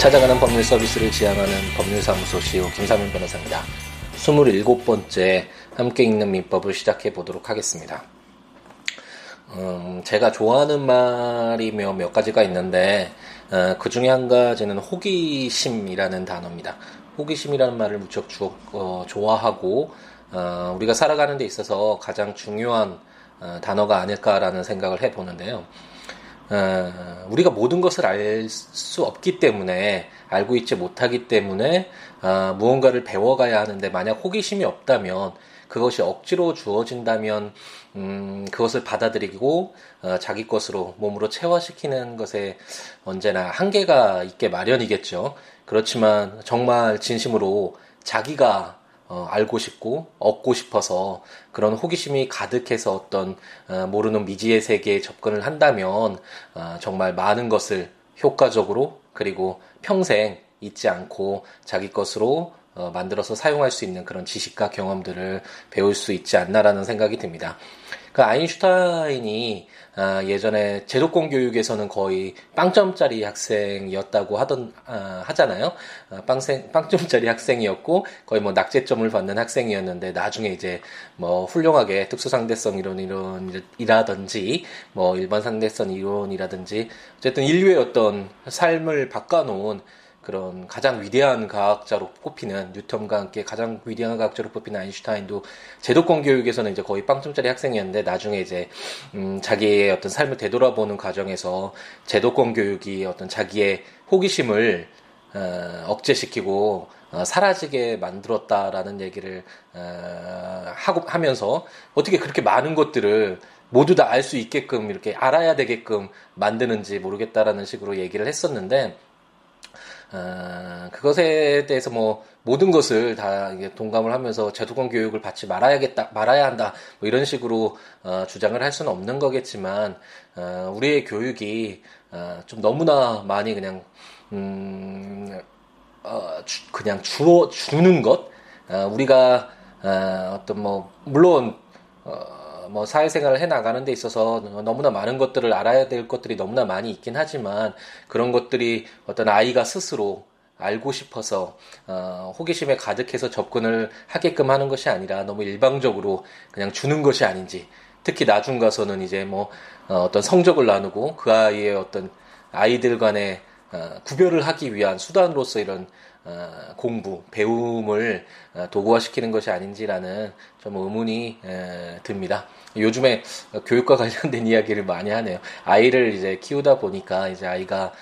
찾아가는 법률 서비스를 지향하는 법률사무소 시우 김삼연 변호사입니다. 27번째 함께 읽는 민법을 시작해 보도록 하겠습니다. 제가 좋아하는 말이며 몇 가지가 있는데 그 중에 한 가지는 호기심이라는 단어입니다. 호기심이라는 말을 무척 좋아하고 우리가 살아가는 데 있어서 가장 중요한 단어가 아닐까라는 생각을 해보는데요. 우리가 모든 것을 알 수 없기 때문에 알고 있지 못하기 때문에 무언가를 배워가야 하는데 만약 호기심이 없다면 그것이 억지로 주어진다면 그것을 받아들이고 자기 것으로 몸으로 체화시키는 것에 언제나 한계가 있게 마련이겠죠. 그렇지만 정말 진심으로 자기가 알고 싶고 얻고 싶어서 그런 호기심이 가득해서 어떤 모르는 미지의 세계에 접근을 한다면 정말 많은 것을 효과적으로 그리고 평생 잊지 않고 자기 것으로 만들어서 사용할 수 있는 그런 지식과 경험들을 배울 수 있지 않나라는 생각이 듭니다. 그 아인슈타인이 예전에 제조공 교육에서는 거의 0점짜리 학생이었다고 하잖아요. 0점짜리 학생이었고 거의 뭐 낙제점을 받는 학생이었는데 나중에 이제 뭐 훌륭하게 특수상대성이론이라든지 뭐 일반상대성이론이라든지 어쨌든 인류의 어떤 삶을 바꿔놓은 그런 가장 위대한 과학자로 꼽히는 뉴턴과 함께 가장 위대한 과학자로 꼽히는 아인슈타인도 제도권 교육에서는 이제 거의 0점짜리 학생이었는데 나중에 이제 자기의 어떤 삶을 되돌아보는 과정에서 제도권 교육이 어떤 자기의 호기심을 억제시키고 사라지게 만들었다라는 얘기를 하면서 어떻게 그렇게 많은 것들을 모두 다 알 수 있게끔 이렇게 알아야 되게끔 만드는지 모르겠다라는 식으로 얘기를 했었는데. 그것에 대해서 뭐 모든 것을 다 동감을 하면서 제도권 교육을 받지 말아야 한다 뭐 이런 식으로 주장을 할 수는 없는 거겠지만 우리의 교육이 좀 너무나 많이 그냥 그냥 주는 것 우리가 어떤 뭐 물론 뭐 사회생활을 해나가는 데 있어서 너무나 많은 것들을 알아야 될 것들이 너무나 많이 있긴 하지만 그런 것들이 어떤 아이가 스스로 알고 싶어서 호기심에 가득해서 접근을 하게끔 하는 것이 아니라 너무 일방적으로 그냥 주는 것이 아닌지 특히 나중 가서는 이제 뭐 어떤 성적을 나누고 그 아이의 어떤 아이들 간의 구별을 하기 위한 수단으로서 이런 공부, 배움을 도구화시키는 것이 아닌지라는 좀 의문이 듭니다. 요즘에 교육과 관련된 이야기를 많이 하네요. 아이를 이제 키우다 보니까 이제 아이가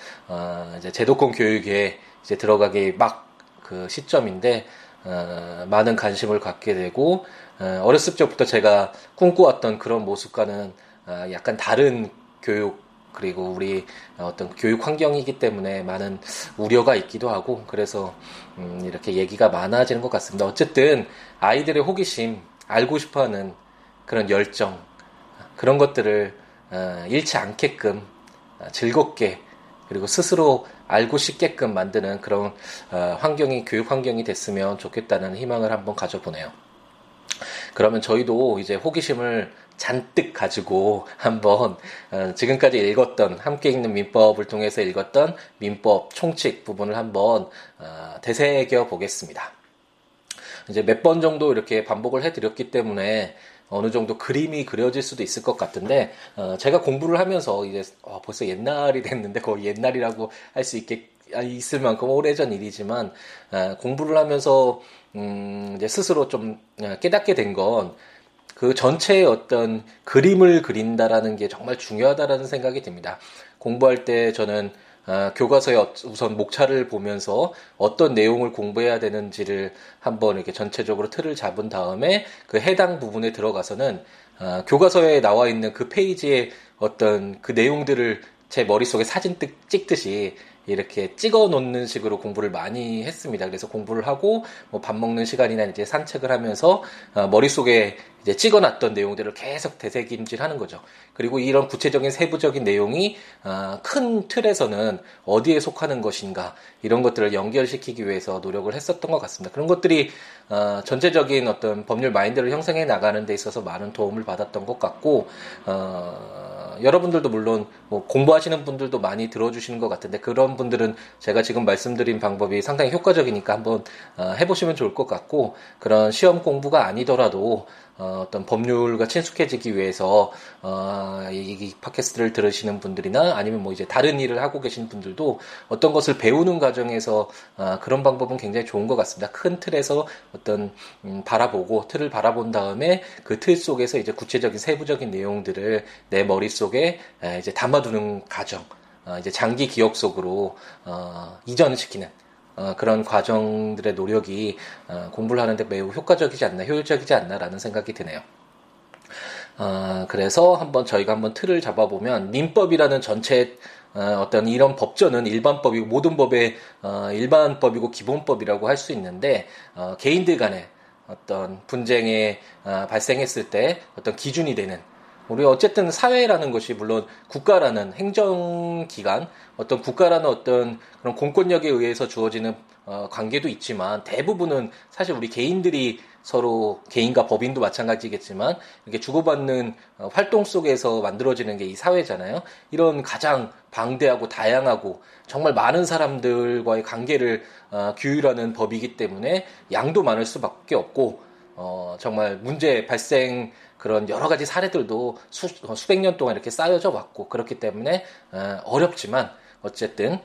이제 제도권 교육에 이제 들어가기 막 그 시점인데 많은 관심을 갖게 되고 어렸을 적부터 제가 꿈꿔왔던 그런 모습과는 약간 다른 교육 그리고 우리 어떤 교육 환경이기 때문에 많은 우려가 있기도 하고 그래서 이렇게 얘기가 많아지는 것 같습니다. 어쨌든 아이들의 호기심, 알고 싶어하는 그런 열정 그런 것들을 잃지 않게끔 즐겁게 그리고 스스로 알고 싶게끔 만드는 그런 환경이 교육 환경이 됐으면 좋겠다는 희망을 한번 가져보네요. 그러면 저희도 이제 호기심을 잔뜩 가지고 한번 지금까지 읽었던 함께 읽는 민법을 통해서 읽었던 민법 총칙 부분을 한번 되새겨 보겠습니다. 이제 몇 번 정도 이렇게 반복을 해드렸기 때문에 어느 정도 그림이 그려질 수도 있을 것 같은데 제가 공부를 하면서 이제 벌써 옛날이 됐는데 거의 옛날이라고 할 수 있을 만큼 오래전 일이지만 공부를 하면서 이제 스스로 좀 깨닫게 된 건 그 전체의 어떤 그림을 그린다라는 게 정말 중요하다라는 생각이 듭니다. 공부할 때 저는 교과서의 우선 목차를 보면서 어떤 내용을 공부해야 되는지를 한번 이렇게 전체적으로 틀을 잡은 다음에 그 해당 부분에 들어가서는 교과서에 나와 있는 그 페이지의 어떤 그 내용들을 제 머릿속에 사진 찍듯이 이렇게 찍어 놓는 식으로 공부를 많이 했습니다. 그래서 공부를 하고 뭐 밥 먹는 시간이나 이제 산책을 하면서 머릿속에 이제 찍어 놨던 내용들을 계속 되새김질 하는 거죠. 그리고 이런 구체적인 세부적인 내용이 큰 틀에서는 어디에 속하는 것인가 이런 것들을 연결시키기 위해서 노력을 했었던 것 같습니다. 그런 것들이 전체적인 어떤 법률 마인드를 형성해 나가는 데 있어서 많은 도움을 받았던 것 같고, 여러분들도 물론 뭐 공부하시는 분들도 많이 들어주시는 것 같은데 그런 분들은 제가 지금 말씀드린 방법이 상당히 효과적이니까 한번 해보시면 좋을 것 같고, 그런 시험 공부가 아니더라도 어떤 법률과 친숙해지기 위해서 이 팟캐스트를 들으시는 분들이나 아니면 뭐 이제 다른 일을 하고 계신 분들도 어떤 것을 배우는 과정에서 그런 방법은 굉장히 좋은 것 같습니다. 큰 틀에서 어떤 틀을 바라본 다음에 그 틀 속에서 이제 구체적인 세부적인 내용들을 내 머릿속에 이제 담아두는 과정, 이제 장기 기억 속으로 이전시키는 그런 과정들의 노력이 공부를 하는데 매우 효과적이지 않나, 효율적이지 않나라는 생각이 드네요. 그래서 저희가 틀을 잡아보면 민법이라는 전체 어떤 이런 법전은 일반법이고 모든 법의 일반법이고 기본법이라고 할 수 있는데, 개인들 간의 어떤 분쟁에 발생했을 때 어떤 기준이 되는, 우리 어쨌든 사회라는 것이 물론 국가라는 행정기관, 어떤 국가라는 어떤 그런 공권력에 의해서 주어지는 관계도 있지만 대부분은 사실 우리 개인들이 서로, 개인과 법인도 마찬가지겠지만 이렇게 주고받는 활동 속에서 만들어지는 게 이 사회잖아요. 이런 가장 방대하고 다양하고 정말 많은 사람들과의 관계를 규율하는 법이기 때문에 양도 많을 수밖에 없고, 정말 문제 발생 그런 여러 가지 사례들도 수백 년 동안 이렇게 쌓여져 왔고, 그렇기 때문에 어렵지만 어쨌든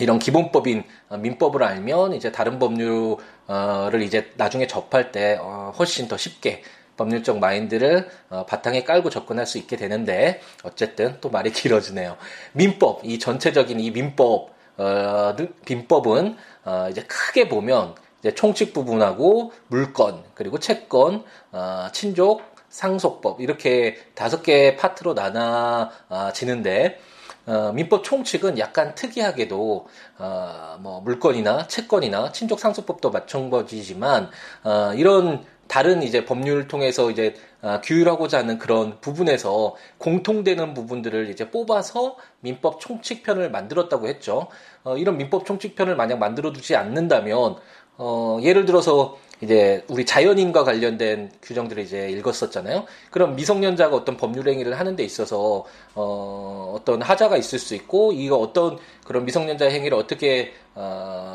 이런 기본법인 민법을 알면 이제 다른 법률을 이제 나중에 접할 때 훨씬 더 쉽게 법률적 마인드를 바탕에 깔고 접근할 수 있게 되는데, 어쨌든 또 말이 길어지네요. 민법, 이 전체적인 이 민법은 이제 크게 보면 이제 총칙 부분하고 물권, 그리고 채권, 친족, 상속법, 이렇게 5개의 파트로 나눠지는데, 민법 총칙은 약간 특이하게도 뭐 물권이나 채권이나 친족, 상속법도 마찬가지지만 이런 다른 이제 법률을 통해서 이제 규율하고자 하는 그런 부분에서 공통되는 부분들을 이제 뽑아서 민법 총칙편을 만들었다고 했죠. 이런 민법 총칙편을 만약 만들어두지 않는다면 예를 들어서 이제 우리 자연인과 관련된 규정들을 이제 읽었었잖아요. 그럼 미성년자가 어떤 법률행위를 하는 데 있어서 어떤 하자가 있을 수 있고, 이거 어떤 그런 미성년자의 행위를 어떻게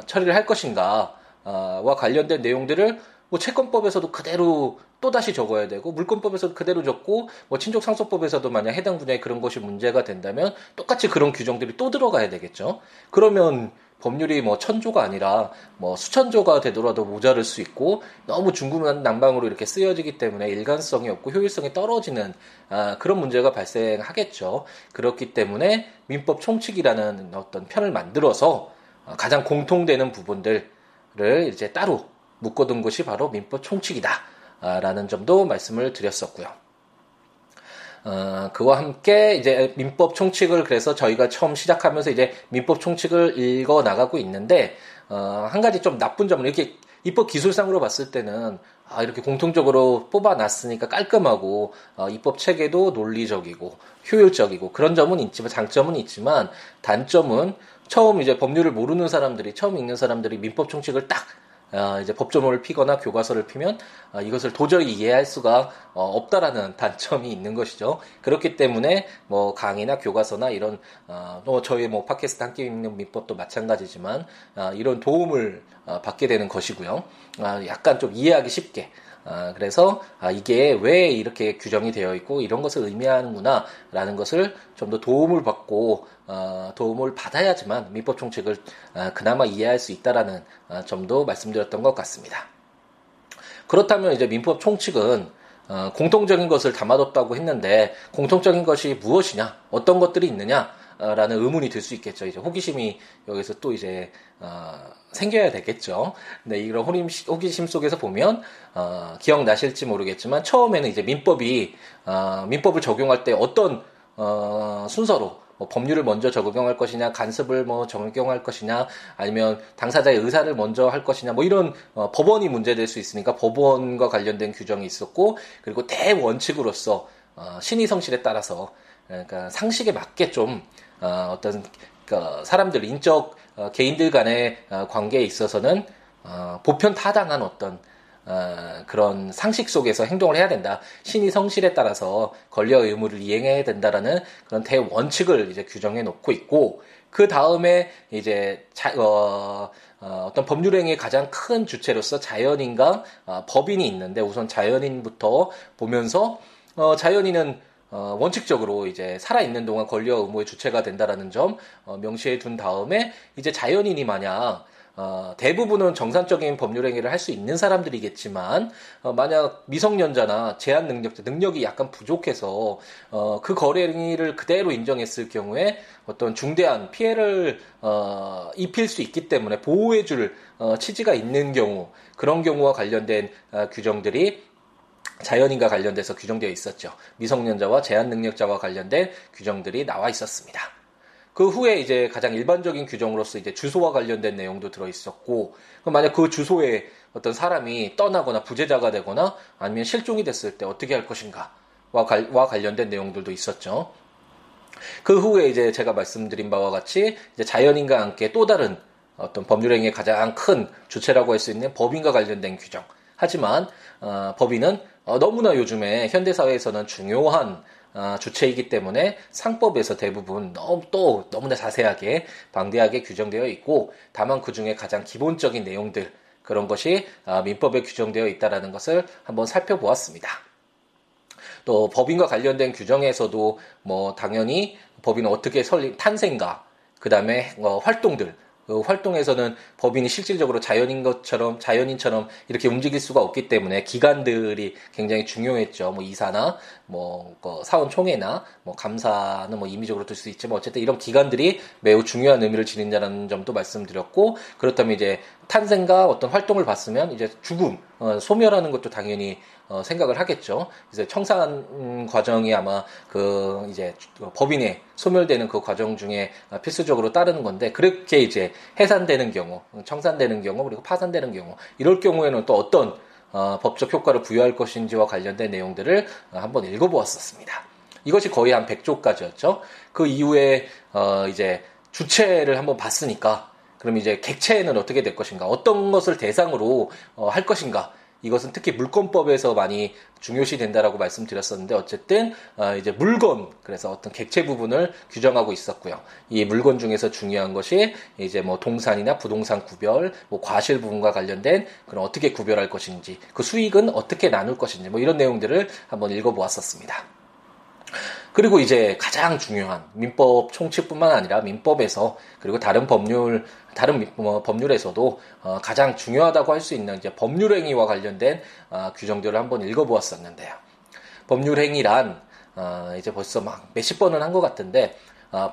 처리를 할 것인가와 관련된 내용들을 뭐 채권법에서도 그대로 또다시 적어야 되고, 물권법에서도 그대로 적고, 뭐 친족상속법에서도 만약 해당 분야에 그런 것이 문제가 된다면 똑같이 그런 규정들이 또 들어가야 되겠죠. 그러면 법률이 뭐 1000조가 아니라 뭐 수천조가 되더라도 모자랄 수 있고, 너무 중구난방으로 이렇게 쓰여지기 때문에 일관성이 없고 효율성이 떨어지는 그런 문제가 발생하겠죠. 그렇기 때문에 민법 총칙이라는 어떤 편을 만들어서 가장 공통되는 부분들을 이제 따로 묶어둔 것이 바로 민법 총칙이다라는 점도 말씀을 드렸었고요. 그와 함께 이제 민법 총칙을, 그래서 저희가 처음 시작하면서 이제 민법 총칙을 읽어 나가고 있는데, 한 가지 좀 나쁜 점은, 이렇게 입법 기술상으로 봤을 때는 이렇게 공통적으로 뽑아놨으니까 깔끔하고 입법 체계도 논리적이고 효율적이고 그런 점은 있지만, 장점은 있지만, 단점은 처음 이제 법률을 모르는 사람들이, 처음 읽는 사람들이 민법 총칙을 딱 이제 법조문을 피거나 교과서를 피면 이것을 도저히 이해할 수가 없다라는 단점이 있는 것이죠. 그렇기 때문에 뭐 강의나 교과서나 이런 저희 뭐 팟캐스트 함께 읽는 민법도 마찬가지지만 이런 도움을 받게 되는 것이고요. 약간 좀 이해하기 쉽게, 그래서 이게 왜 이렇게 규정이 되어 있고 이런 것을 의미하는구나라는 것을 좀 더 도움을 받고 도움을 받아야지만 민법 총칙을 그나마 이해할 수 있다라는 점도 말씀드렸던 것 같습니다. 그렇다면 이제 민법 총칙은 공통적인 것을 담아뒀다고 했는데, 공통적인 것이 무엇이냐, 어떤 것들이 있느냐라는 의문이 들 수 있겠죠. 이제 호기심이 여기서 또 이제 생겨야 되겠죠. 근데 이런 호기심 속에서 보면 기억나실지 모르겠지만 처음에는 이제 민법을 적용할 때 어떤 순서로 뭐 법률을 먼저 적용할 것이냐, 간섭을 뭐 적용할 것이냐, 아니면 당사자의 의사를 먼저 할 것이냐, 뭐 이런 법원이 문제될 수 있으니까 법원과 관련된 규정이 있었고, 그리고 대원칙으로서 신의 성실에 따라서 그러니까 상식에 맞게 좀 어떤 그러니까 사람들 인적 개인들 간의 관계에 있어서는 보편 타당한 어떤 그런 상식 속에서 행동을 해야 된다. 신의 성실에 따라서 권리와 의무를 이행해야 된다라는 그런 대원칙을 이제 규정해 놓고 있고, 그 다음에 이제 어떤 법률행위의 가장 큰 주체로서 자연인과 법인이 있는데, 우선 자연인부터 보면서 자연인은 원칙적으로 이제 살아있는 동안 권리와 의무의 주체가 된다라는 점 명시해 둔 다음에, 이제 자연인이 만약 대부분은 정상적인 법률행위를 할 수 있는 사람들이겠지만, 만약 미성년자나 제한능력자, 능력이 약간 부족해서 그 거래행위를 그대로 인정했을 경우에 어떤 중대한 피해를 입힐 수 있기 때문에 보호해줄 취지가 있는 경우, 그런 경우와 관련된 규정들이 자연인과 관련돼서 규정되어 있었죠. 미성년자와 제한능력자와 관련된 규정들이 나와 있었습니다. 그 후에 이제 가장 일반적인 규정으로서 이제 주소와 관련된 내용도 들어 있었고, 그럼 만약 그 주소에 어떤 사람이 떠나거나 부재자가 되거나 아니면 실종이 됐을 때 어떻게 할 것인가와 관련된 내용들도 있었죠. 그 후에 이제 제가 말씀드린 바와 같이 이제 자연인과 함께 또 다른 어떤 법률행위의 가장 큰 주체라고 할 수 있는 법인과 관련된 규정. 하지만 법인은 너무나 요즘에 현대사회에서는 중요한 주체이기 때문에 상법에서 대부분 너무나 자세하게 방대하게 규정되어 있고, 다만 그 중에 가장 기본적인 내용들, 그런 것이 민법에 규정되어 있다는 것을 한번 살펴보았습니다. 또 법인과 관련된 규정에서도 뭐 당연히 법인은 어떻게 탄생과 그 다음에 활동들, 그 활동에서는 법인이 실질적으로 자연인처럼 이렇게 움직일 수가 없기 때문에 기관들이 굉장히 중요했죠. 뭐 이사나 뭐 사원총회나 뭐 감사는 뭐 임의적으로 들 수 있지만 어쨌든 이런 기관들이 매우 중요한 의미를 지닌다는 점도 말씀드렸고, 그렇다면 이제 탄생과 어떤 활동을 봤으면 이제 죽음, 소멸하는 것도 당연히 생각을 하겠죠. 이제 청산 과정이 아마 그 이제 법인에 소멸되는 그 과정 중에 필수적으로 따르는 건데, 그렇게 이제 해산되는 경우, 청산되는 경우, 그리고 파산되는 경우, 이럴 경우에는 또 어떤 법적 효과를 부여할 것인지와 관련된 내용들을 한번 읽어보았었습니다. 이것이 거의 한 100조까지였죠. 그 이후에 이제 주체를 한번 봤으니까, 그럼 이제 객체는 어떻게 될 것인가, 어떤 것을 대상으로 할 것인가, 이것은 특히 물권법에서 많이 중요시 된다라고 말씀드렸었는데, 어쨌든 이제 물건, 그래서 어떤 객체 부분을 규정하고 있었고요. 이 물건 중에서 중요한 것이 이제 뭐 동산이나 부동산 구별, 뭐 과실 부분과 관련된 그런 어떻게 구별할 것인지, 그 수익은 어떻게 나눌 것인지, 뭐 이런 내용들을 한번 읽어보았었습니다. 그리고 이제 가장 중요한 민법 총칙뿐만 아니라 민법에서, 그리고 다른 법률에서도 가장 중요하다고 할 수 있는 이제 법률행위와 관련된 규정들을 한번 읽어보았었는데요. 법률행위란 이제 벌써 막 몇십 번은 한 것 같은데,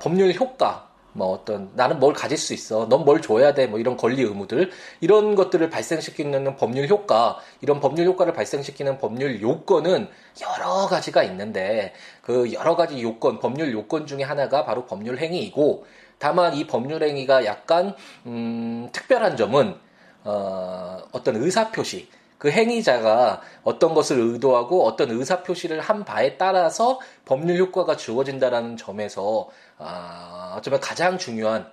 법률 효과, 뭐 어떤 나는 뭘 가질 수 있어, 넌 뭘 줘야 돼, 뭐 이런 권리 의무들, 이런 것들을 발생시키는 법률 효과, 이런 법률 효과를 발생시키는 법률 요건은 여러 가지가 있는데, 그 여러 가지 요건, 법률 요건 중에 하나가 바로 법률 행위이고, 다만 이 법률 행위가 약간 특별한 점은 어떤 의사 표시, 그 행위자가 어떤 것을 의도하고 어떤 의사표시를 한 바에 따라서 법률 효과가 주어진다라는 점에서 어쩌면 가장 중요한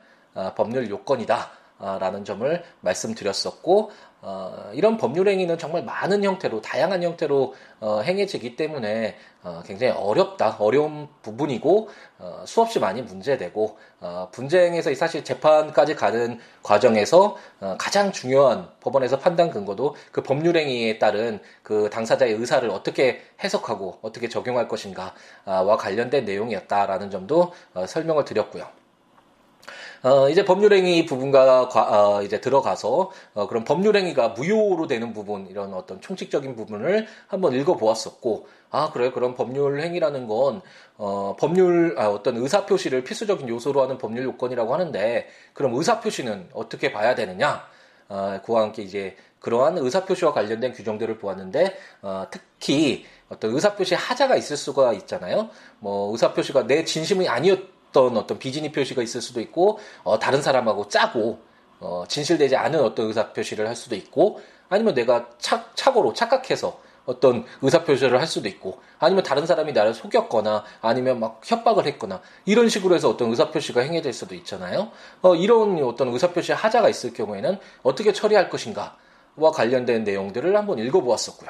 법률 요건이다라는 점을 말씀드렸었고, 이런 법률 행위는 정말 많은 형태로, 다양한 형태로 행해지기 때문에 굉장히 어려운 부분이고, 수없이 많이 문제되고, 분쟁에서 사실 재판까지 가는 과정에서 가장 중요한 법원에서 판단 근거도 그 법률 행위에 따른 그 당사자의 의사를 어떻게 해석하고 어떻게 적용할 것인가와 관련된 내용이었다라는 점도 설명을 드렸고요. 이제 법률행위 부분과 이제 들어가서 그런 법률행위가 무효로 되는 부분, 이런 어떤 총칙적인 부분을 한번 읽어보았었고, 아 그래, 그럼 법률행위라는 건 어떤 의사표시를 필수적인 요소로 하는 법률 요건이라고 하는데, 그럼 의사표시는 어떻게 봐야 되느냐, 그와 함께 이제 그러한 의사표시와 관련된 규정들을 보았는데, 특히 어떤 의사표시에 하자가 있을 수가 있잖아요. 뭐 의사표시가 내 진심이 아니었 어떤 비진의 표시가 있을 수도 있고, 다른 사람하고 짜고, 진실되지 않은 어떤 의사표시를 할 수도 있고, 아니면 내가 착오로 착각해서 어떤 의사표시를 할 수도 있고, 아니면 다른 사람이 나를 속였거나, 아니면 막 협박을 했거나, 이런 식으로 해서 어떤 의사표시가 행해질 수도 있잖아요. 이런 어떤 의사표시의 하자가 있을 경우에는 어떻게 처리할 것인가와 관련된 내용들을 한번 읽어보았었고요.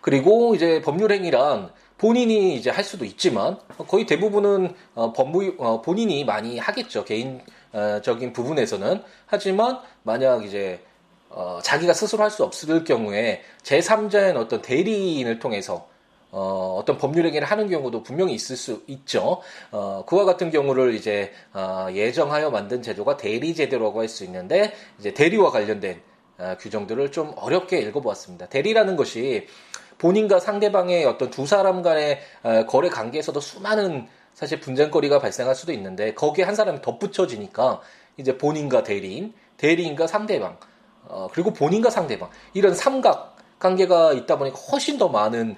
그리고 이제 법률행위란 본인이 이제 할 수도 있지만 거의 대부분은 본인이 많이 하겠죠. 개인적인 부분에서는. 하지만 만약 이제 자기가 스스로 할 수 없을 경우에 제3자인 어떤 대리인을 통해서 어떤 법률행위를 하는 경우도 분명히 있을 수 있죠. 그와 같은 경우를 이제 예정하여 만든 제도가 대리제도라고 할 수 있는데, 이제 대리와 관련된 규정들을 좀 어렵게 읽어보았습니다. 대리라는 것이 본인과 상대방의 어떤 두 사람 간의 거래 관계에서도 수많은 사실 분쟁거리가 발생할 수도 있는데, 거기에 한 사람이 덧붙여지니까 이제 본인과 대리인, 대리인과 상대방, 그리고 본인과 상대방, 이런 삼각 관계가 있다 보니까 훨씬 더 많은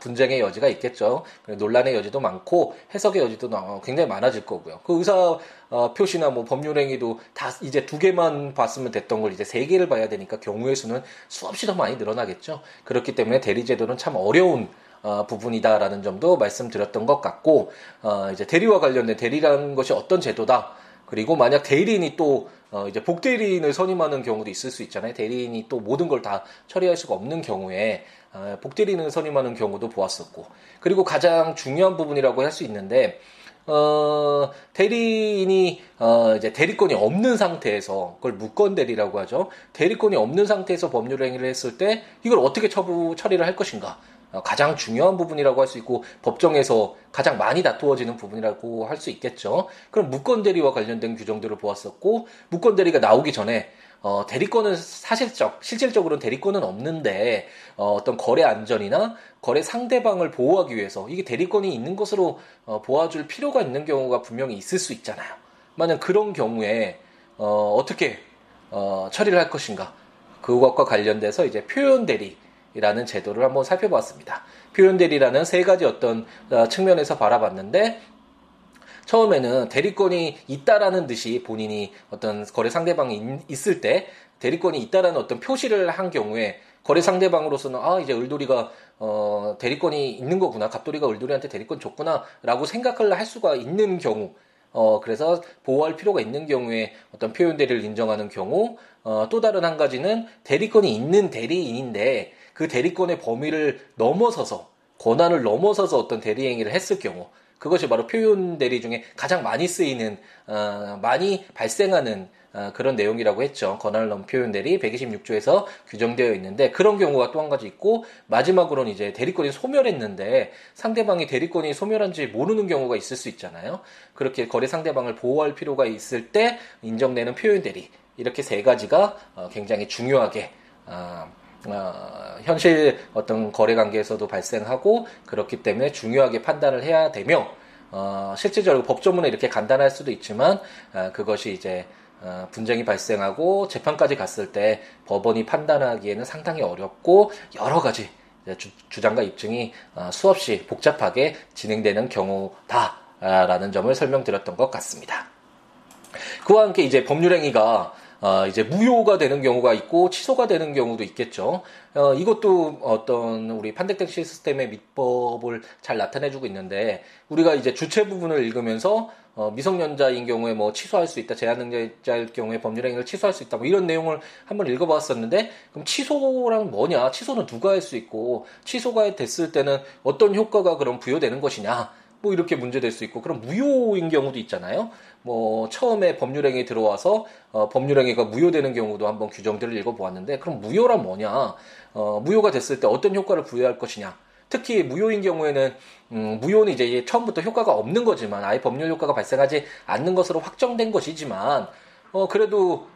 분쟁의 여지가 있겠죠. 논란의 여지도 많고 해석의 여지도 굉장히 많아질 거고요. 그 의사 표시나 뭐 법률행위도 다 이제 2개만 봤으면 됐던 걸 이제 3개를 봐야 되니까 경우의 수는 수없이 더 많이 늘어나겠죠. 그렇기 때문에 대리제도는 참 어려운 부분이다라는 점도 말씀드렸던 것 같고, 이제 대리와 관련된 대리라는 것이 어떤 제도다. 그리고 만약 대리인이 또 이제 복대리인을 선임하는 경우도 있을 수 있잖아요. 대리인이 또 모든 걸 다 처리할 수가 없는 경우에 복대리인을 선임하는 경우도 보았었고, 그리고 가장 중요한 부분이라고 할 수 있는데, 대리인이 이제 대리권이 없는 상태에서, 그걸 무권대리라고 하죠. 대리권이 없는 상태에서 법률행위를 했을 때 이걸 어떻게 처리를 할 것인가. 가장 중요한 부분이라고 할 수 있고, 법정에서 가장 많이 다투어지는 부분이라고 할 수 있겠죠. 그럼 무권대리와 관련된 규정들을 보았었고, 무권대리가 나오기 전에 대리권은 실질적으로는 대리권은 없는데, 어떤 거래 안전이나 거래 상대방을 보호하기 위해서 이게 대리권이 있는 것으로 보아줄 필요가 있는 경우가 분명히 있을 수 있잖아요. 만약 그런 경우에 어떻게 처리를 할 것인가, 그것과 관련돼서 이제 표현대리 이라는 제도를 한번 살펴봤습니다. 표현대리라는 3가지 어떤 측면에서 바라봤는데, 처음에는 대리권이 있다라는 듯이 본인이 어떤 거래 상대방이 있을 때 대리권이 있다라는 어떤 표시를 한 경우에 거래 상대방으로서는 이제 을돌이가 대리권이 있는 거구나, 갑돌이가 을돌이한테 대리권 줬구나라고 생각을 할 수가 있는 경우, 그래서 보호할 필요가 있는 경우에 어떤 표현대리를 인정하는 경우, 또 다른 한 가지는 대리권이 있는 대리인인데 그 대리권의 범위를 넘어서서, 권한을 넘어서서 어떤 대리행위를 했을 경우, 그것이 바로 표현대리 중에 가장 많이 쓰이는, 많이 발생하는 그런 내용이라고 했죠. 권한을 넘은 표현대리 126조에서 규정되어 있는데, 그런 경우가 또 한 가지 있고, 마지막으로는 이제 대리권이 소멸했는데 상대방이 대리권이 소멸한지 모르는 경우가 있을 수 있잖아요. 그렇게 거래 상대방을 보호할 필요가 있을 때 인정되는 표현대리, 이렇게 3가지가 굉장히 중요하게 현실 어떤 거래 관계에서도 발생하고, 그렇기 때문에 중요하게 판단을 해야 되며, 실질적으로 법조문은 이렇게 간단할 수도 있지만, 그것이 이제 분쟁이 발생하고 재판까지 갔을 때 법원이 판단하기에는 상당히 어렵고 여러 가지 주장과 입증이 수없이 복잡하게 진행되는 경우다라는 점을 설명드렸던 것 같습니다. 그와 함께 이제 법률행위가 이제 무효가 되는 경우가 있고 취소가 되는 경우도 있겠죠. 이것도 어떤 우리 판택택 시스템의 민법을 잘 나타내주고 있는데, 우리가 이제 주체 부분을 읽으면서 미성년자인 경우에 뭐 취소할 수 있다, 재하능력자일 경우에 법률행위를 취소할 수 있다, 뭐 이런 내용을 한번 읽어봤었는데, 그럼 취소란 뭐냐? 취소는 누가 할 수 있고, 취소가 됐을 때는 어떤 효과가 그럼 부여되는 것이냐? 뭐 이렇게 문제될 수 있고, 그럼 무효인 경우도 있잖아요. 뭐 처음에 법률행위 들어와서 법률행위가 무효되는 경우도 한번 규정들을 읽어보았는데, 그럼 무효란 뭐냐? 무효가 됐을 때 어떤 효과를 부여할 것이냐? 특히 무효인 경우에는 무효는 이제 처음부터 효과가 없는 거지만, 아예 법률 효과가 발생하지 않는 것으로 확정된 것이지만, 그래도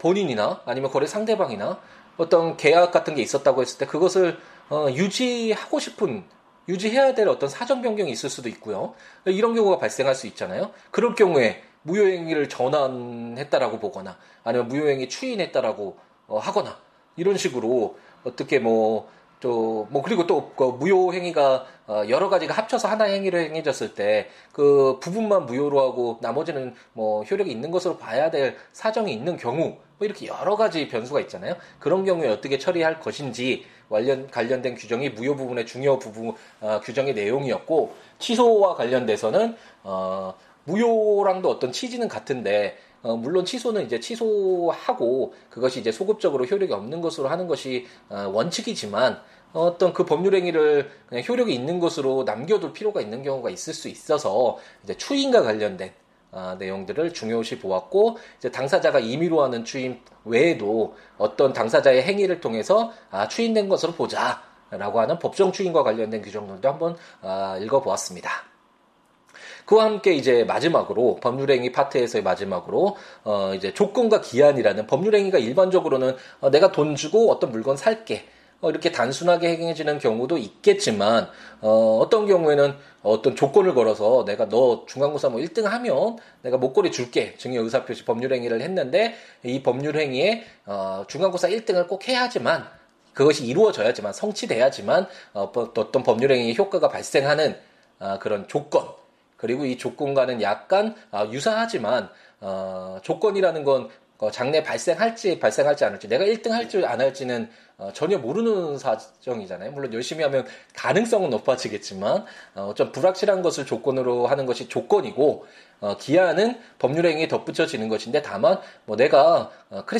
본인이나 아니면 거래 상대방이나 어떤 계약 같은 게 있었다고 했을 때 그것을 유지하고 싶은, 유지해야 될 어떤 사정 변경이 있을 수도 있고요. 이런 경우가 발생할 수 있잖아요. 그럴 경우에 무효행위를 전환했다라고 보거나, 아니면 무효행위 추인했다라고 하거나, 이런 식으로 어떻게 뭐 또 뭐 그리고 또 그 무효 행위가 여러 가지가 합쳐서 하나의 행위로 행해졌을 때 그 부분만 무효로 하고 나머지는 뭐 효력이 있는 것으로 봐야 될 사정이 있는 경우 뭐 이렇게 여러 가지 변수가 있잖아요. 그런 경우에 어떻게 처리할 것인지 관련된 규정이 무효 부분의 중요 부분 규정의 내용이었고, 취소와 관련돼서는 무효랑도 어떤 취지는 같은데 물론 취소는 이제 취소하고 그것이 이제 소급적으로 효력이 없는 것으로 하는 것이 원칙이지만 어떤 그 법률 행위를 그냥 효력이 있는 것으로 남겨둘 필요가 있는 경우가 있을 수 있어서 이제 추인과 관련된 내용들을 중요시 보았고, 이제 당사자가 임의로 하는 추인 외에도 어떤 당사자의 행위를 통해서 추인된 것으로 보자라고 하는 법정 추인과 관련된 규정들도 한번 읽어보았습니다. 그와 함께 이제 마지막으로 법률행위 파트에서의 마지막으로 이제 조건과 기한이라는, 법률행위가 일반적으로는 내가 돈 주고 어떤 물건 살게 이렇게 단순하게 행해지는 경우도 있겠지만 어떤 경우에는 어떤 조건을 걸어서 내가 너 중간고사 뭐 1등 하면 내가 목걸이 줄게 증여 의사 표시 법률행위를 했는데 이 법률행위에 중간고사 1등을 꼭 해야지만 그것이 이루어져야지만 성취돼야지만 어떤 법률행위의 효과가 발생하는 그런 조건, 그리고 이 조건과는 약간 유사하지만 조건이라는 건 장래에 발생할지 안 할지, 내가 1등 할지 안 할지는 전혀 모르는 사정이잖아요. 물론 열심히 하면 가능성은 높아지겠지만 좀 불확실한 것을 조건으로 하는 것이 조건이고, 기한은 법률행위에 덧붙여지는 것인데 다만 뭐 내가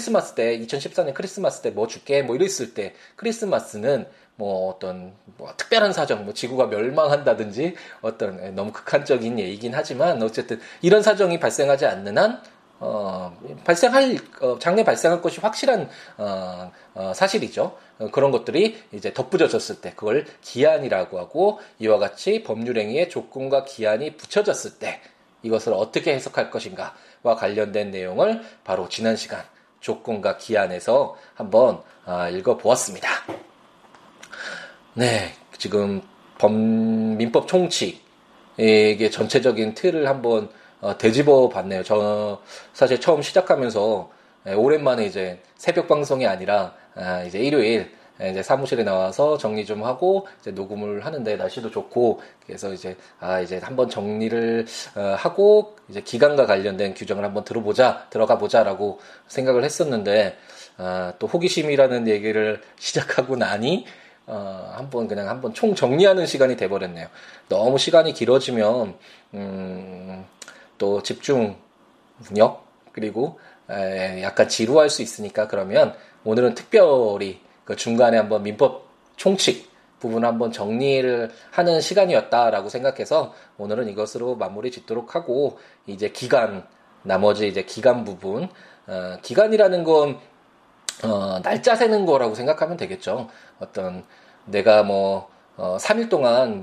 크리스마스 때 2014년 크리스마스 때 뭐 줄게 뭐 이랬을 때 크리스마스는 뭐 어떤 뭐 특별한 사정, 뭐 지구가 멸망한다든지 어떤 너무 극한적인 얘기긴 하지만 어쨌든 이런 사정이 발생하지 않는 한 장래 발생할 것이 확실한 사실이죠. 그런 것들이 이제 덧붙여졌을 때 그걸 기한이라고 하고, 이와 같이 법률행위에 조건과 기한이 붙여졌을 때 이것을 어떻게 해석할 것인가와 관련된 내용을 바로 지난 시간 조건과 기한에서 한번 읽어보았습니다. 네, 지금 민법 총칙의 전체적인 틀을 한번 되짚어 봤네요. 저 사실 처음 시작하면서 오랜만에 이제 새벽 방송이 아니라 이제 일요일 이제 사무실에 나와서 정리 좀 하고 이제 녹음을 하는데 날씨도 좋고 그래서 이제 이제 한번 정리를 하고 이제 기간과 관련된 규정을 한번 들어가 보자라고 생각을 했었는데 또 호기심이라는 얘기를 시작하고 나니 한번 총 정리하는 시간이 돼버렸네요. 너무 시간이 길어지면 또 집중력 그리고 약간 지루할 수 있으니까, 그러면 오늘은 특별히 그 중간에 한번 민법 총칙 부분 한번 정리를 하는 시간이었다라고 생각해서 오늘은 이것으로 마무리 짓도록 하고, 이제 나머지 이제 기간 부분, 기간이라는 건 날짜 세는 거라고 생각하면 되겠죠. 어떤 내가 3일 동안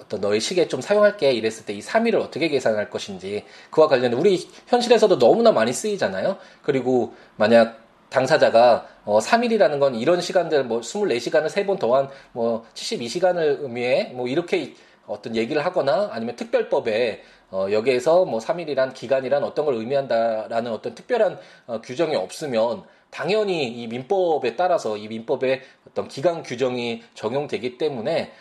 어떤 너의 시계 좀 사용할게 이랬을 때 이 3일을 어떻게 계산할 것인지, 그와 관련해 우리 현실에서도 너무나 많이 쓰이잖아요. 그리고 만약 당사자가 3일이라는 건 이런 시간들 24시간을 3번 더한 72시간을 의미해 이렇게 어떤 얘기를 하거나, 아니면 특별법에 여기에서 3일이란 기간이란 어떤 걸 의미한다라는 어떤 특별한 규정이 없으면 당연히 이 민법에 따라서 이 민법의 어떤 기간 규정이 적용되기 때문에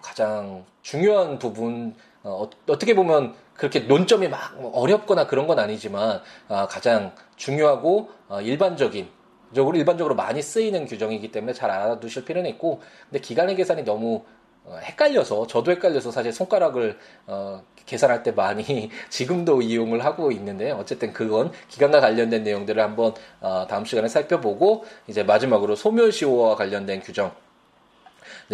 가장 중요한 부분, 어떻게 보면 그렇게 논점이 막 어렵거나 그런 건 아니지만 가장 중요하고 일반적으로 많이 쓰이는 규정이기 때문에 잘 알아두실 필요는 있고, 근데 기간의 계산이 너무 헷갈려서, 저도 헷갈려서 사실 손가락을 계산할 때 많이 지금도 이용을 하고 있는데, 어쨌든 그건 기간과 관련된 내용들을 한번 다음 시간에 살펴보고, 이제 마지막으로 소멸시효와 관련된 규정.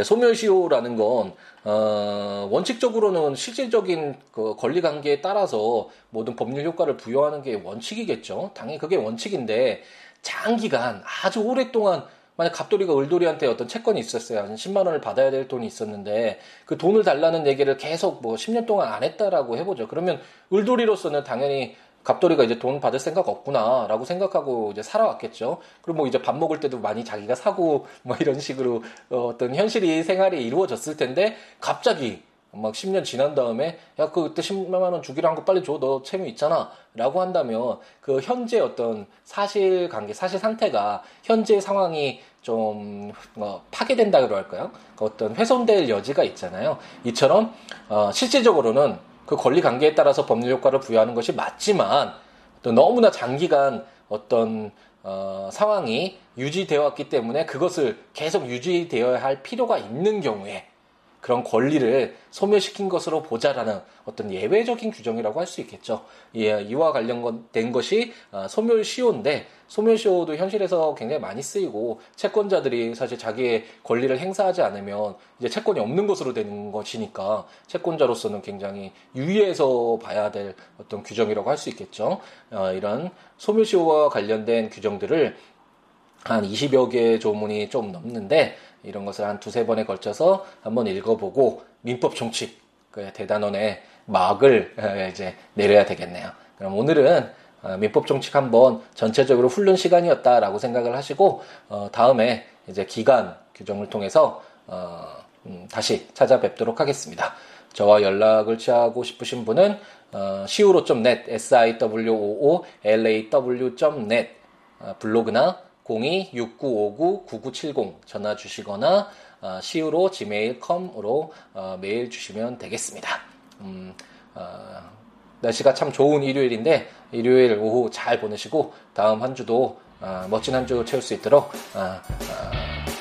소멸시효라는 건 원칙적으로는 실질적인 그 권리관계에 따라서 모든 법률 효과를 부여하는 게 원칙이겠죠. 당연히 그게 원칙인데, 장기간 아주 오랫동안 만약 갑돌이가 을돌이한테 어떤 채권이 있었어요. 한 10만 원을 받아야 될 돈이 있었는데 그 돈을 달라는 얘기를 계속 10년 동안 안 했다라고 해보죠. 그러면 을돌이로서는 당연히 갑돌이가 이제 돈 받을 생각 없구나라고 생각하고 이제 살아왔겠죠. 그리고 이제 밥 먹을 때도 많이 자기가 사고 이런 식으로 어떤 현실이 생활이 이루어졌을 텐데, 갑자기 10년 지난 다음에 야 그때 10만 원 주기로 한 거 빨리 줘, 너 채무 있잖아 라고 한다면 그 현재 어떤 사실 상태가 현재 상황이 좀 파괴된다 그럴까요? 어떤 훼손될 여지가 있잖아요. 이처럼 실질적으로는 그 권리 관계에 따라서 법률 효과를 부여하는 것이 맞지만 또 너무나 장기간 어떤 상황이 유지되어 왔기 때문에 그것을 계속 유지되어야 할 필요가 있는 경우에 그런 권리를 소멸시킨 것으로 보자라는 어떤 예외적인 규정이라고 할 수 있겠죠. 예, 이와 관련된 것이 소멸시효인데, 소멸시효도 현실에서 굉장히 많이 쓰이고 채권자들이 사실 자기의 권리를 행사하지 않으면 이제 채권이 없는 것으로 되는 것이니까 채권자로서는 굉장히 유의해서 봐야 될 어떤 규정이라고 할 수 있겠죠. 이런 소멸시효와 관련된 규정들을 한 20여 개의 조문이 좀 넘는데 이런 것을 한 두세 번에 걸쳐서 한번 읽어보고 민법 총칙, 그 대단원의 막을 이제 내려야 되겠네요. 그럼 오늘은 민법 총칙 한번 전체적으로 훑는 시간이었다라고 생각을 하시고 다음에 이제 기간 규정을 통해서 다시 찾아뵙도록 하겠습니다. 저와 연락을 취하고 싶으신 분은 siwo.net, siwoo.law.net 블로그나 02-6959-9970 전화 주시거나 시우로 gmail.com으로 메일 주시면 되겠습니다. 날씨가 참 좋은 일요일인데 일요일 오후 잘 보내시고 다음 한 주도 멋진 한 주 채울 수 있도록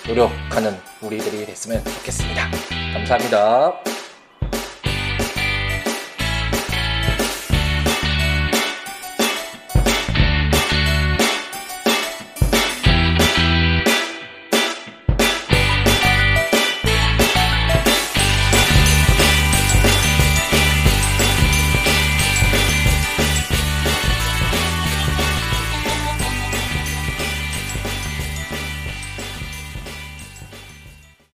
노력하는 우리들이 됐으면 좋겠습니다. 감사합니다.